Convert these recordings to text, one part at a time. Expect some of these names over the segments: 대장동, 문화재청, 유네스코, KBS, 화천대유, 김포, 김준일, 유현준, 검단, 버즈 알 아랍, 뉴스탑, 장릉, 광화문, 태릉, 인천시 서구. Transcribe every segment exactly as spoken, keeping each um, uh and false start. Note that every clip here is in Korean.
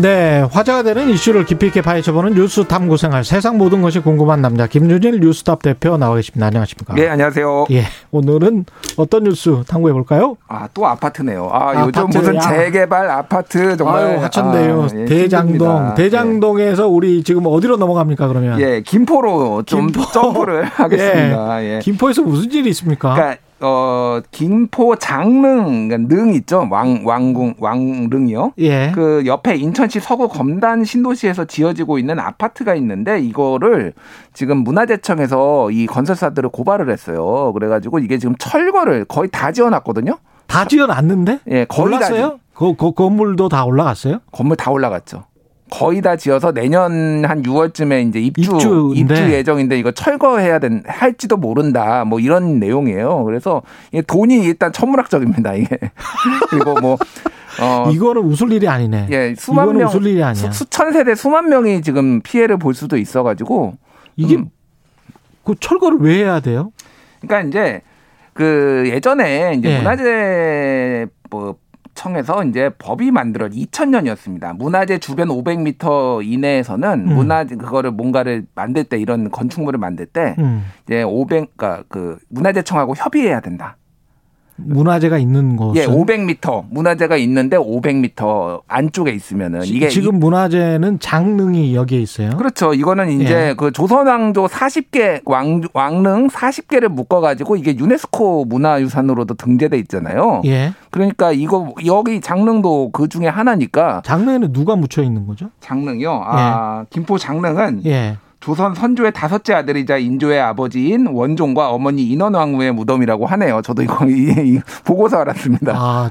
네, 화제가 되는 이슈를 깊이 있게 파헤쳐보는 뉴스 탐구 생활. 세상 모든 것이 궁금한 남자 김준일 뉴스탑 대표 나와 계십니다. 안녕하십니까? 네, 안녕하세요. 예, 오늘은 어떤 뉴스 탐구해 볼까요? 아, 또 아파트네요. 아, 아파트, 요즘 무슨 야. 재개발 아파트 정말. 아유, 화천대유, 아, 예, 대장동, 힘듭니다. 대장동에서 예. 우리 지금 어디로 넘어갑니까 그러면? 예, 김포로 좀 김포. 점프를 하겠습니다. 예. 예. 김포에서 무슨 일이 있습니까? 그러니까 어 김포 장릉 능 있죠 왕 왕궁 왕릉이요. 예. 그 옆에 인천시 서구 검단 신도시에서 지어지고 있는 아파트가 있는데 이거를 지금 문화재청에서 이 건설사들을 고발을 했어요. 그래가지고 이게 지금 철거를 거의 다 지어놨거든요. 다 지어놨는데? 예, 거의 올랐어요? 다. 그, 그 건물도 다 올라갔어요? 건물 다 올라갔죠. 거의 다 지어서 내년 한 유월쯤에 이제 입주, 입주인데. 입주 예정인데 이거 철거해야 된, 할지도 모른다. 뭐 이런 내용이에요. 그래서 돈이 일단 천문학적입니다. 이게. 그리고 뭐. 어, 이거는 웃을 일이 아니네. 예, 수만 명. 웃을 일이 아니야. 수, 수천 세대 수만 명이 지금 피해를 볼 수도 있어가지고. 이게, 음, 그 철거를 왜 해야 돼요? 그러니까 이제 그 예전에 이제 예. 문화재 뭐 청에서 이제 법이 만들어 이천 년이었습니다. 문화재 주변 오백 미터 이내에서는 음. 문화재 그거를 뭔가를 만들 때 이런 건축물을 만들 때 음. 이제 오백 그러니까 그 문화재청하고 협의해야 된다. 문화재가 있는 곳은 예, 오백 미터 문화재가 있는데 오백 미터 안쪽에 있으면은 이게 지금 문화재는 장릉이 여기에 있어요. 그렇죠. 이거는 이제 예. 그 조선왕조 사십 개 왕, 왕릉 사십 개를 묶어 가지고 이게 유네스코 문화유산으로도 등재돼 있잖아요. 예. 그러니까 이거 여기 장릉도 그 중에 하나니까. 장릉에는 누가 묻혀 있는 거죠? 장릉이요. 아, 예. 김포 장릉은 예. 조선 선조의 다섯째 아들이자 인조의 아버지인 원종과 어머니 인원왕후의 무덤이라고 하네요. 저도 이거 보고서 알았습니다. 아,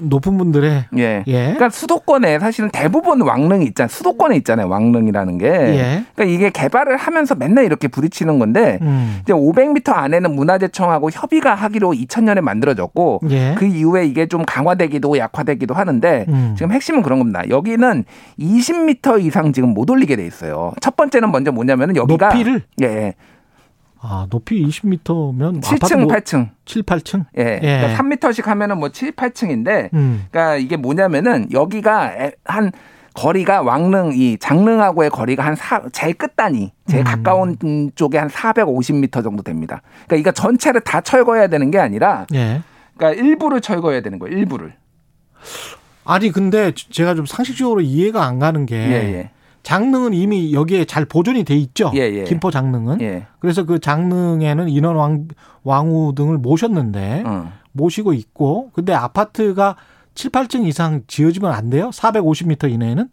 높은 분들의. 예. 예. 그러니까 수도권에 사실은 대부분 왕릉이 있잖아요. 수도권에 있잖아요. 왕릉이라는 게. 예. 그러니까 이게 개발을 하면서 맨날 이렇게 부딪히는 건데 음. 이제 오백 미터 안에는 문화재청하고 협의가 하기로 이천 년에 만들어졌고 예. 그 이후에 이게 좀 강화되기도 약화되기도 하는데 음. 지금 핵심은 그런 겁니다. 여기는 이십 미터 이상 지금 못 올리게 돼 있어요. 첫 번째는 먼저 뭐냐? 왜냐면 여기가 높이를 예. 아, 높이 이십 미터면 칠 층, 뭐 팔 층. 칠, 팔 층? 예. 예. 그러니까 삼 미터씩 하면은 뭐 칠, 팔 층인데 음. 그러니까 이게 뭐냐면은 여기가 한 거리가 왕릉 이 장릉하고의 거리가 한 사, 제일 끝단이 제일 음. 가까운 쪽에 한 사백오십 미터 정도 됩니다. 그러니까 이거 전체를 다 철거해야 되는 게 아니라 예. 그러니까 일부를 철거해야 되는 거예요. 일부를. 아니 근데 제가 좀 상식적으로 이해가 안 가는 게 예, 예. 장릉은 이미 여기에 잘 보존이 돼 있죠. 예, 예. 김포 장릉은. 예. 그래서 그 장릉에는 인원 왕, 왕후 등을 모셨는데 음. 모시고 있고 근데 아파트가 칠, 팔 층 이상 지어지면 안 돼요? 사백오십 미터 이내에는?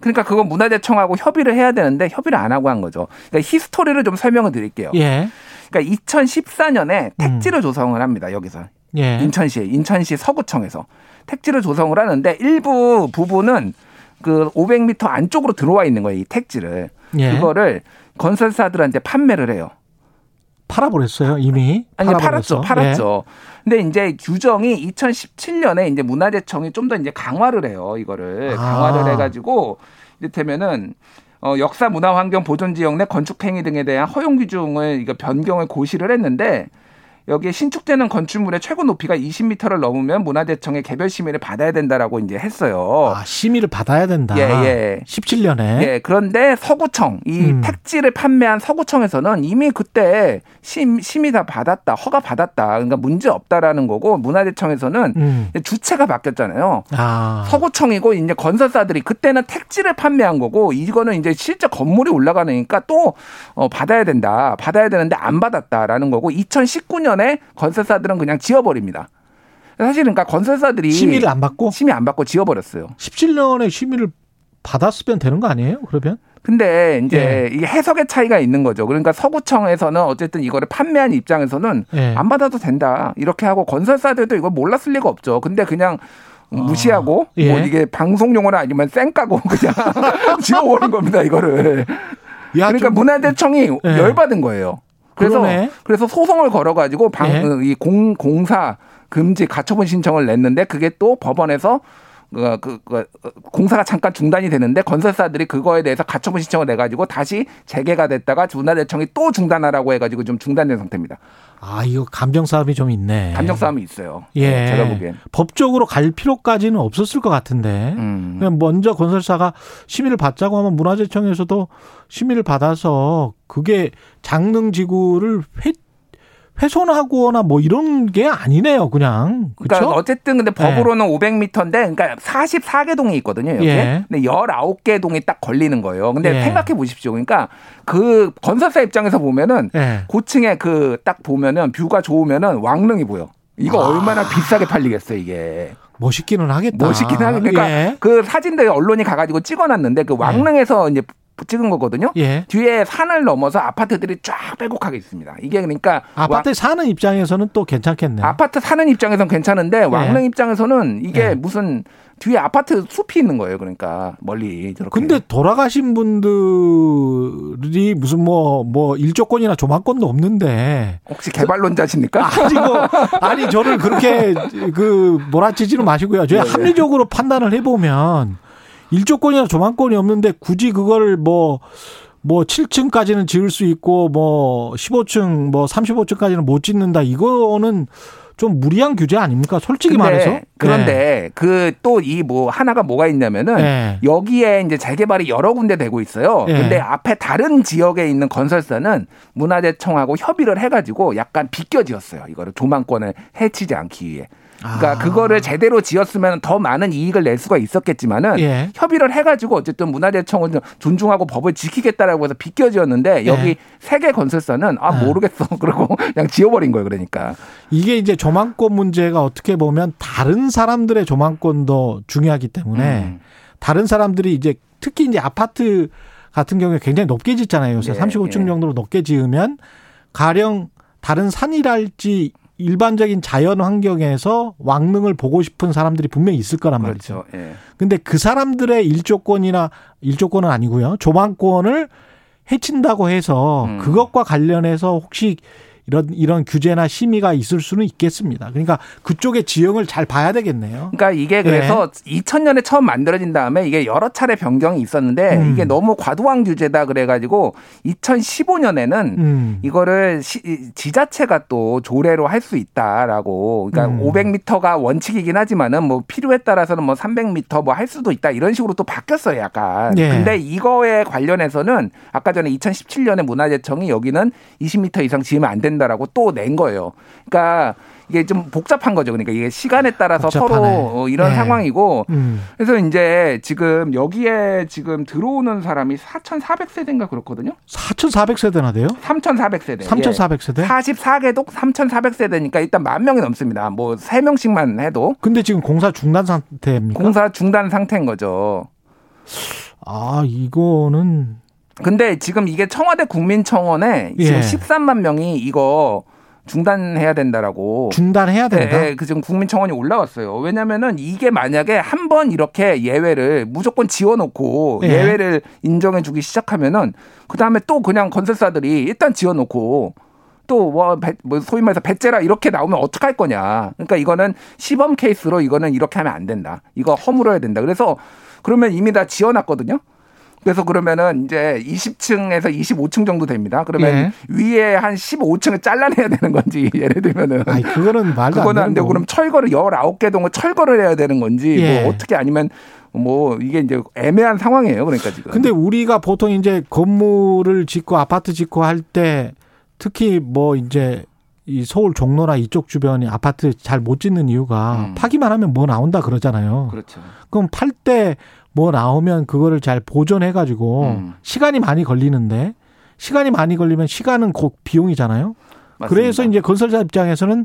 그러니까 그건 문화재청하고 협의를 해야 되는데 협의를 안 하고 한 거죠. 그러니까 히스토리를 좀 설명을 드릴게요. 예. 그러니까 이천십사 년에 택지를 음. 조성을 합니다. 여기서. 예. 인천시 인천시 서구청에서 택지를 조성을 하는데 일부 부분은 그 오백 미터 안쪽으로 들어와 있는 거예요. 이 택지를. 예. 그거를 건설사들한테 판매를 해요. 팔아버렸어요 이미? 아니 팔았죠. 팔았죠. 예. 근데 이제 규정이 이천십칠 년에 이제 문화재청이 좀 더 이제 강화를 해요. 이거를. 강화를 아. 해가지고 이를테면은 어, 역사 문화 환경 보존 지역 내 건축 행위 등에 대한 허용 규정을 이거 변경을 고시를 했는데 여기에 신축되는 건축물의 최고 높이가 이십 미터를 넘으면 문화재청의 개별 심의를 받아야 된다라고 이제 했어요. 아, 심의를 받아야 된다. 예, 예. 십칠 년에. 예, 그런데 서구청, 이 음. 택지를 판매한 서구청에서는 이미 그때 심, 심의 다 받았다, 허가 받았다. 그러니까 문제 없다라는 거고, 문화재청에서는 음. 주체가 바뀌었잖아요. 아. 서구청이고, 이제 건설사들이 그때는 택지를 판매한 거고, 이거는 이제 실제 건물이 올라가니까 또 어, 받아야 된다. 받아야 되는데 안 받았다라는 거고, 이천십구 년 건설사들은 그냥 지워버립니다. 사실 그러니까 건설사들이 심의를 안 받고 심의 안 받고 지워버렸어요. 십칠 년에 심의를 받았으면 되는 거 아니에요? 그러면? 근데 이제 예. 이게 해석의 차이가 있는 거죠. 그러니까 서구청에서는 어쨌든 이거를 판매한 입장에서는 예. 안 받아도 된다 이렇게 하고 건설사들도 이걸 몰랐을 리가 없죠. 근데 그냥 무시하고 아, 예. 뭐 이게 방송 용어는 아니면 쌩까고 그냥 지워버린 겁니다 이거를. 야, 그러니까 좀... 문화재청이 예. 열받은 거예요. 그래서 그러네. 그래서 소송을 걸어가지고 방, 네. 이 공, 공사 금지 가처분 신청을 냈는데 그게 또 법원에서 그, 그, 그, 공사가 잠깐 중단이 되는데 건설사들이 그거에 대해서 가처분 신청을 내가지고 다시 재개가 됐다가 문화재청이 또 중단하라고 해가지고 좀 중단된 상태입니다. 아, 이거 감정 싸움이 좀 있네. 감정 싸움이 있어요. 예. 제가 보기엔. 법적으로 갈 필요까지는 없었을 것 같은데. 음. 그냥 먼저 건설사가 심의를 받자고 하면 문화재청에서도 심의를 받아서 그게 장릉 지구를 회 훼손하거나 뭐 이런 게 아니네요, 그냥. 그쵸? 그러니까 어쨌든 근데 법으로는 네. 오백 미터인데, 그러니까 마흔네 개 동이 있거든요, 여기. 예. 근데 열아홉 개 동이 딱 걸리는 거예요. 근데 예. 생각해 보십시오. 그러니까 그 건설사 입장에서 보면은 예. 고층에 그 딱 보면은 뷰가 좋으면은 왕릉이 보여. 이거 아. 얼마나 비싸게 팔리겠어요, 이게. 멋있기는 하겠다. 멋있긴 하겠다. 그러니까 예. 그 사진들 언론이 가가지고 찍어놨는데 그 왕릉에서 예. 이제 찍은 거거든요. 예. 뒤에 산을 넘어서 아파트들이 쫙 빼곡하게 있습니다. 이게 그러니까 아파트 사는 입장에서는 또 괜찮겠네요. 아파트 사는 입장에서는 괜찮은데 왕릉 예. 입장에서는 이게 예. 무슨 뒤에 아파트 숲이 있는 거예요. 그러니까 멀리 저렇게. 근데 돌아가신 분들이 무슨 뭐, 뭐 일조권이나 조망권도 없는데 혹시 개발론자십니까? 아니, 뭐, 아니 저를 그렇게 그 몰아치지는 마시고요. 저희 예, 예. 합리적으로 판단을 해보면. 일조권이나 조망권이 없는데 굳이 그걸 뭐, 뭐 칠 층까지는 지을 수 있고 뭐 십오 층, 뭐 삼십오 층까지는 못 짓는다. 이거는 좀 무리한 규제 아닙니까? 솔직히 근데, 말해서. 그런데 네. 그 또 이 뭐 하나가 뭐가 있냐면은 네. 여기에 이제 재개발이 여러 군데 되고 있어요. 네. 근데 앞에 다른 지역에 있는 건설사는 문화재청하고 협의를 해가지고 약간 비껴 지었어요. 이거를 조망권을 해치지 않기 위해. 그러니까 아. 그거를 제대로 지었으면 더 많은 이익을 낼 수가 있었겠지만은 예. 협의를 해가지고 어쨌든 문화재청은 존중하고 법을 지키겠다라고 해서 비껴지었는데 여기 세 개 예. 건설사는 아 모르겠어 예. 그러고 그냥 지워버린 거예요. 그러니까 이게 이제 조망권 문제가 어떻게 보면 다른 사람들의 조망권도 중요하기 때문에 음. 다른 사람들이 이제 특히 이제 아파트 같은 경우에 굉장히 높게 짓잖아요. 요새 예. 삼십오 층 예. 정도로 높게 지으면 가령 다른 산이랄지 일반적인 자연 환경에서 왕릉을 보고 싶은 사람들이 분명히 있을 거란 말이죠. 그렇죠. 예. 근데 그 사람들의 일조권이나 일조권은 아니고요. 조망권을 해친다고 해서 음. 그것과 관련해서 혹시 이런 이런 규제나 심의가 있을 수는 있겠습니다. 그러니까 그쪽의 지형을 잘 봐야 되겠네요. 그러니까 이게 그래서 예. 이천 년에 처음 만들어진 다음에 이게 여러 차례 변경이 있었는데 음. 이게 너무 과도한 규제다 그래가지고 이천십오 년에는 음. 이거를 시, 지자체가 또 조례로 할 수 있다라고 그러니까 음. 오백 미터가 원칙이긴 하지만은 뭐 필요에 따라서는 뭐 삼백 미터 뭐 할 수도 있다 이런 식으로 또 바뀌었어요 약간. 예. 근데 이거에 관련해서는 아까 전에 이천십칠 년에 문화재청이 여기는 이십 미터 이상 지으면 안 된다. 라고 또 낸 거예요. 그러니까 이게 좀 복잡한 거죠. 그러니까 이게 시간에 따라서 복잡하네. 서로 이런 네. 상황이고 음. 그래서 이제 지금 여기에 지금 들어오는 사람이 사천사백 세대인가 그렇거든요. 사천사백 세대나 돼요? 삼천사백 세대. 삼천사백 세대? 예. 사십사 개 동 삼천사백 세대니까 일단 만 명이 넘습니다. 뭐 세 명씩만 해도. 근데 지금 공사 중단 상태입니까? 공사 중단 상태인 거죠. 아, 이거는 근데 지금 이게 청와대 국민청원에 지금 예. 십삼만 명이 이거 중단해야 된다라고. 중단해야 된다? 네. 그 지금 국민청원이 올라왔어요. 왜냐면은 이게 만약에 한 번 이렇게 예외를 무조건 지워놓고 예. 예외를 인정해주기 시작하면은 그 다음에 또 그냥 건설사들이 일단 지워놓고 또 뭐 소위 말해서 배째라 이렇게 나오면 어떡할 거냐. 그러니까 이거는 시범 케이스로 이거는 이렇게 하면 안 된다. 이거 허물어야 된다. 그래서 그러면 이미 다 지워놨거든요. 그래서 그러면은 이제 이십 층에서 이십오 층 정도 됩니다. 그러면 예. 위에 한 십오 층을 잘라내야 되는 건지 예를 들면은 아니, 그거는 말도 그거는 안 되고 그럼 철거를 열아홉 개 동을 철거를 해야 되는 건지 예. 뭐 어떻게 아니면 뭐 이게 이제 애매한 상황이에요. 그러니까 지금. 근데 우리가 보통 이제 건물을 짓고 아파트 짓고 할 때 특히 뭐 이제 이 서울 종로나 이쪽 주변이 아파트 잘 못 짓는 이유가 음. 파기만 하면 뭐 나온다 그러잖아요. 그렇죠. 그럼 팔 때 뭐 나오면 그거를 잘 보존해가지고 음. 시간이 많이 걸리는데 시간이 많이 걸리면 시간은 곧 비용이잖아요. 맞습니다. 그래서 이제 건설사 입장에서는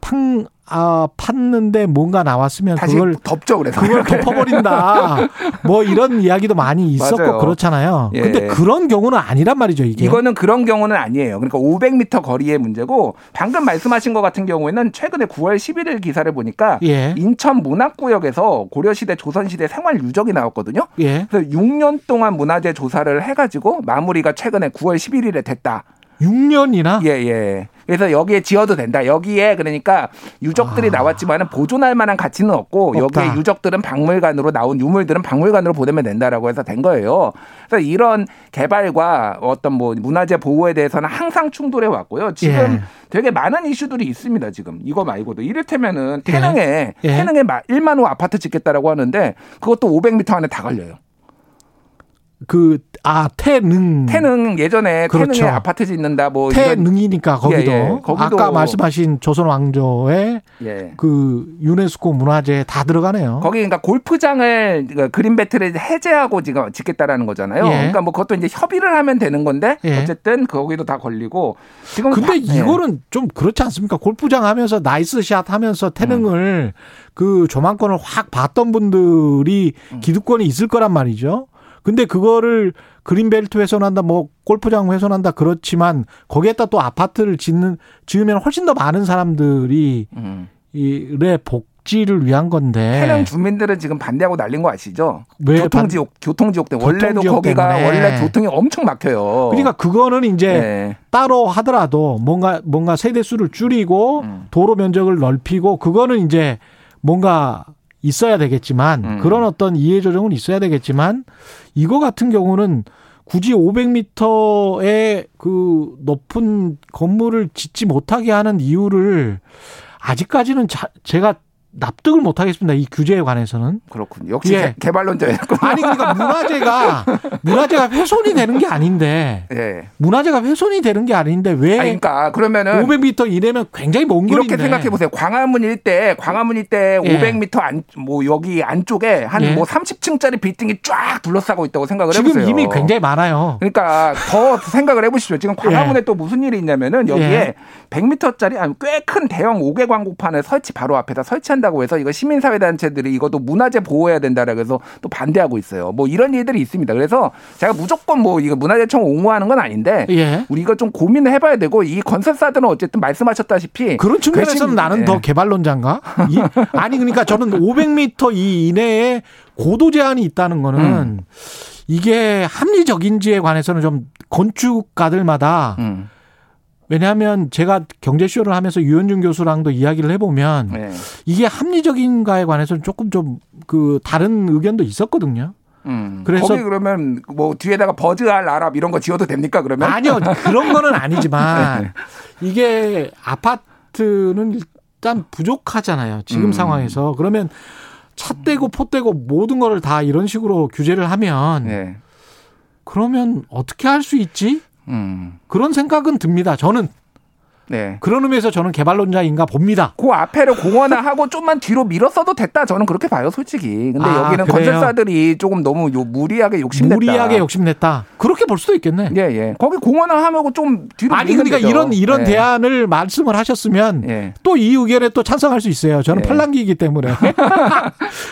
판, 아, 팠는데 뭔가 나왔으면 그걸 덮죠. 그래서 그걸 덮어버린다. 뭐 이런 이야기도 많이 있었고 맞아요. 그렇잖아요. 예. 근데 그런 경우는 아니란 말이죠. 이게 이거는 그런 경우는 아니에요. 그러니까 오백 미터 거리의 문제고 방금 말씀하신 것 같은 경우에는 최근에 구월 십일일 기사를 보니까 예. 인천 문학구역에서 고려시대 조선시대 생활유적이 나왔거든요. 예. 그래서 육 년 동안 문화재 조사를 해가지고 마무리가 최근에 구월 십일일에 됐다. 육 년이나? 예예. 예. 그래서 여기에 지어도 된다. 여기에 그러니까 유적들이 아. 나왔지만 보존할 만한 가치는 없고 없다. 여기에 유적들은 박물관으로 나온 유물들은 박물관으로 보내면 된다라고 해서 된 거예요. 그래서 이런 개발과 어떤 뭐 문화재 보호에 대해서는 항상 충돌해 왔고요. 지금 예. 되게 많은 이슈들이 있습니다. 지금 이거 말고도 이를테면은 태릉에 예. 태릉에 일만 호 아파트 짓겠다라고 하는데 그것도 오백 미터 안에 다 걸려요. 그 아 태릉 태릉 예전에 그렇죠. 태릉에 아파트 짓는다 뭐 태릉이니까 이런. 거기도. 예, 예. 거기도 아까 말씀하신 조선 왕조의 예. 그 유네스코 문화재 다 들어가네요. 거기 그러니까 골프장을 그러니까 그린 배트를 해제하고 지금 짓겠다라는 거잖아요. 예. 그러니까 뭐 그것도 이제 협의를 하면 되는 건데 예. 어쨌든 거기도 다 걸리고 지금. 근데 다, 이거는 예. 좀 그렇지 않습니까? 골프장 하면서 나이스 샷 하면서 태릉을 음. 그 조망권을 확 봤던 분들이 기득권이 있을 거란 말이죠. 근데 그거를 그린벨트 훼손한다, 뭐 골프장 훼손한다 그렇지만 거기에다 또 아파트를 짓는 지으면 훨씬 더 많은 사람들이 음. 이래 복지를 위한 건데. 태릉 주민들은 지금 반대하고 난린 거 아시죠? 왜 교통지옥, 반... 교통지옥 때문에 원래도 지옥 거기가 때문에. 원래 교통이 엄청 막혀요. 그러니까 그거는 이제 네. 따로 하더라도 뭔가 뭔가 세대 수를 줄이고 음. 도로 면적을 넓히고 그거는 이제 뭔가. 있어야 되겠지만 음. 그런 어떤 이해 조정은 있어야 되겠지만 이거 같은 경우는 굳이 오백 미터의 그 높은 건물을 짓지 못하게 하는 이유를 아직까지는 자, 제가 납득을 못하겠습니다. 이 규제에 관해서는. 그렇군요. 역시 예. 개발론자예요. 아니 그러니까 문화재가 문화재가 훼손이 되는 게 아닌데 예. 문화재가 훼손이 되는 게 아닌데 왜 아니, 그러니까 그러면은 오백 미터 이내면 굉장히 먼 거리인데 이렇게 생각해 보세요. 광화문 일대 광화문 일대 예. 오백 미터 안 뭐 여기 안쪽에 한 뭐 예. 삼십 층짜리 빌딩이 쫙 둘러싸고 있다고 생각을 해 보세요. 지금 이미 굉장히 많아요. 그러니까 더 생각을 해 보십시오. 지금 광화문에 예. 또 무슨 일이 있냐면은 여기에 예. 백 미터짜리 아니 꽤 큰 대형 다섯 개 광고판을 설치 바로 앞에다 설치한다 고 해서 이거 시민사회단체들이 이것도 문화재 보호해야 된다라고 해서 또 반대하고 있어요. 뭐 이런 일들이 있습니다. 그래서 제가 무조건 뭐 이거 문화재청 옹호하는 건 아닌데 예. 우리 이거 좀 고민을 해봐야 되고 이 건설사들은 어쨌든 말씀하셨다시피 그런 측면에서는 나는 예. 더 개발론자인가? 이, 아니 그러니까 저는 오백 미터 이 이내에 고도 제한이 있다는 거는 음. 이게 합리적인지에 관해서는 좀 건축가들마다 음. 왜냐하면 제가 경제쇼를 하면서 유현준 교수랑도 이야기를 해보면 네. 이게 합리적인가에 관해서는 조금 좀 그 다른 의견도 있었거든요. 음. 그래서 거기 그러면 뭐 뒤에다가 버즈 알 아랍 이런 거 지어도 됩니까 그러면? 아니요. 그런 거는 아니지만 네. 이게 아파트는 일단 부족하잖아요. 지금 음. 상황에서. 그러면 차 떼고 포 떼고 모든 거를 다 이런 식으로 규제를 하면 네. 그러면 어떻게 할 수 있지? 음. 그런 생각은 듭니다. 저는 네. 그런 의미에서 저는 개발론자인가 봅니다. 그 앞에를 공원화하고 좀만 뒤로 밀었어도 됐다. 저는 그렇게 봐요, 솔직히. 근데 아, 여기는 그래요? 건설사들이 조금 너무 요, 무리하게 욕심냈다. 무리하게 욕심냈다. 그렇게 볼 수도 있겠네. 예예. 예. 거기 공원화하면 좀 뒤로. 아니 그러니까 되죠. 이런 이런 예. 대안을 말씀을 하셨으면 예. 또 이 의견에 또 찬성할 수 있어요. 저는 예. 팔랑기이기 때문에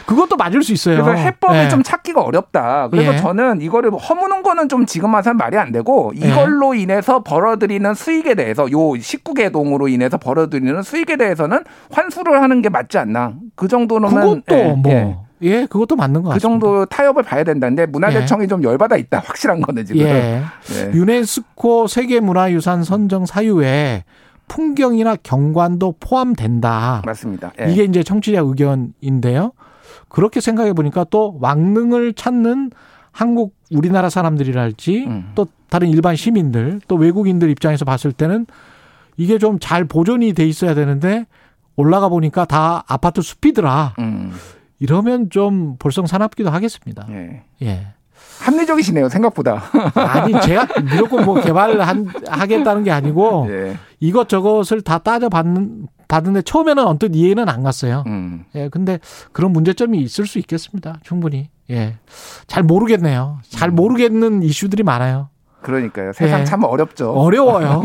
그것도 맞을 수 있어요. 그래서 해법이 예. 좀 찾기가 어렵다. 그래서 예. 저는 이거를 허무는 거는 좀 지금 와서는 말이 안 되고 이걸로 예. 인해서 벌어들이는 수익에 대해서 요 식 구개동으로 인해서 벌어들이는 수익에 대해서는 환수를 하는 게 맞지 않나. 그 정도는 그것도 예, 뭐 예. 예, 그것도 맞는 것 같습니다. 그 정도 타협을 봐야 된다는데 문화재청이 예. 좀 열받아 있다. 확실한 거는 지금. 예. 예. 유네스코 세계문화유산 선정 사유에 풍경이나 경관도 포함된다. 맞습니다. 예. 이게 이제 청취자 의견인데요. 그렇게 생각해 보니까 또 왕릉을 찾는 한국 우리나라 사람들이랄지 음. 또 다른 일반 시민들 또 외국인들 입장에서 봤을 때는 이게 좀 잘 보존이 돼 있어야 되는데 올라가 보니까 다 아파트 숲이더라. 음. 이러면 좀 볼썽사납기도 하겠습니다. 예. 예. 합리적이시네요, 생각보다. 아니, 제가 무조건 뭐 개발을 한, 하겠다는 게 아니고 예. 이것저것을 다 따져봤는, 봤는데 처음에는 언뜻 이해는 안 갔어요. 음. 예. 근데 그런 문제점이 있을 수 있겠습니다. 충분히. 예. 잘 모르겠네요. 잘 모르겠는 이슈들이 많아요. 그러니까요. 세상 예. 참 어렵죠. 어려워요.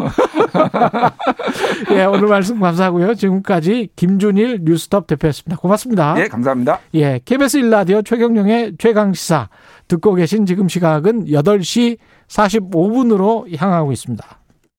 예, 오늘 말씀 감사하고요. 지금까지 김준일 뉴스톱 대표였습니다. 고맙습니다. 예, 감사합니다. 예, 케이비에스 일 라디오 최경영의 최강시사 듣고 계신 지금 시각은 여덟 시 사십오 분으로 향하고 있습니다.